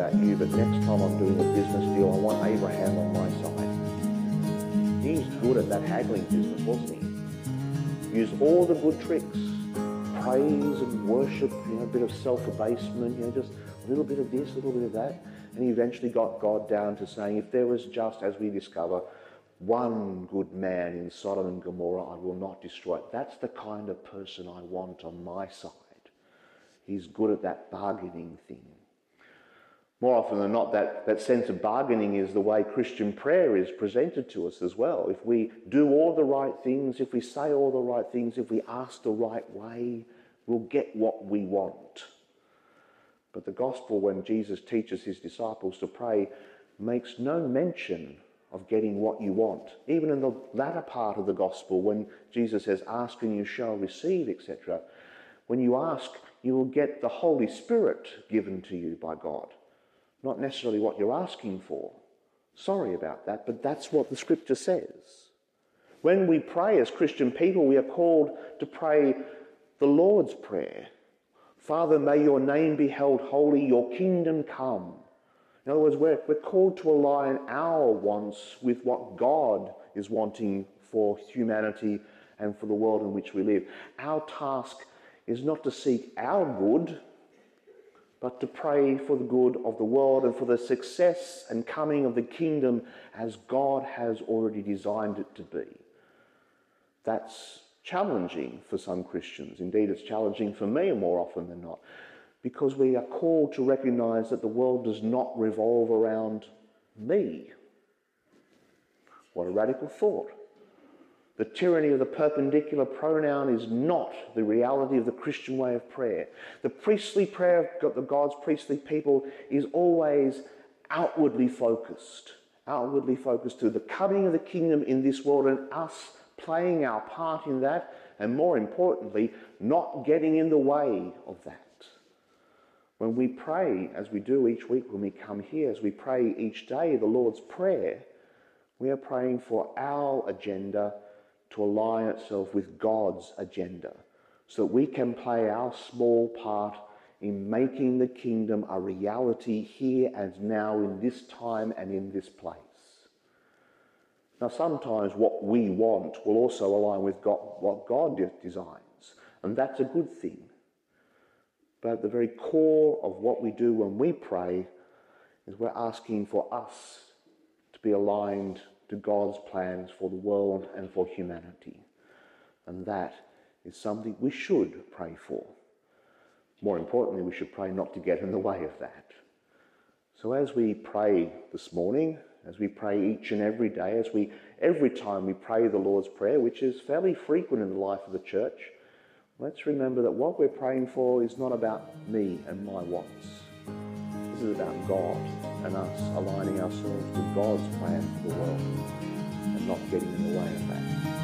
about you, but next time I'm doing a business deal, I want Abraham on my side. He's good at that haggling business, wasn't he? Use all the good tricks. Praise and worship, you know, a bit of self-abasement, you know, just a little bit of this, a little bit of that. And he eventually got God down to saying, if there was just, as we discover, one good man in Sodom and Gomorrah, I will not destroy it. That's the kind of person I want on my side. He's good at that bargaining thing. More often than not, that sense of bargaining is the way Christian prayer is presented to us as well. If we do all the right things, if we say all the right things, if we ask the right way, we'll get what we want. But the gospel, when Jesus teaches his disciples to pray, makes no mention of getting what you want. Even in the latter part of the gospel, when Jesus says, ask and you shall receive, etc., when you ask, you will get the Holy Spirit given to you by God. Not necessarily what you're asking for. Sorry about that, but that's what the Scripture says. When we pray as Christian people, we are called to pray the Lord's Prayer. Father, may your name be held holy, your kingdom come. In other words, we're called to align our wants with what God is wanting for humanity and for the world in which we live. Our task is not to seek our good, but to pray for the good of the world and for the success and coming of the kingdom as God has already designed it to be. That's challenging for some Christians. Indeed, it's challenging for me more often than not, because we are called to recognize that the world does not revolve around me. What a radical thought. The tyranny of the perpendicular pronoun is not the reality of the Christian way of prayer. The priestly prayer of God's priestly people is always outwardly focused to the coming of the kingdom in this world and us playing our part in that, and more importantly, not getting in the way of that. When we pray, as we do each week when we come here, as we pray each day the Lord's Prayer, we are praying for our agenda to align itself with God's agenda, so that we can play our small part in making the kingdom a reality here and now, in this time and in this place. Now, sometimes what we want will also align with God, what God designs, and that's a good thing. But at the very core of what we do when we pray is we're asking for us to be aligned to God's plans for the world and for humanity. And that is something we should pray for. More importantly, we should pray not to get in the way of that. So as we pray this morning, as we pray each and every day, as we every time we pray the Lord's Prayer, which is fairly frequent in the life of the church, let's remember that what we're praying for is not about me and my wants. This is about God and us aligning ourselves to God's plan for the world and not getting in the way of that.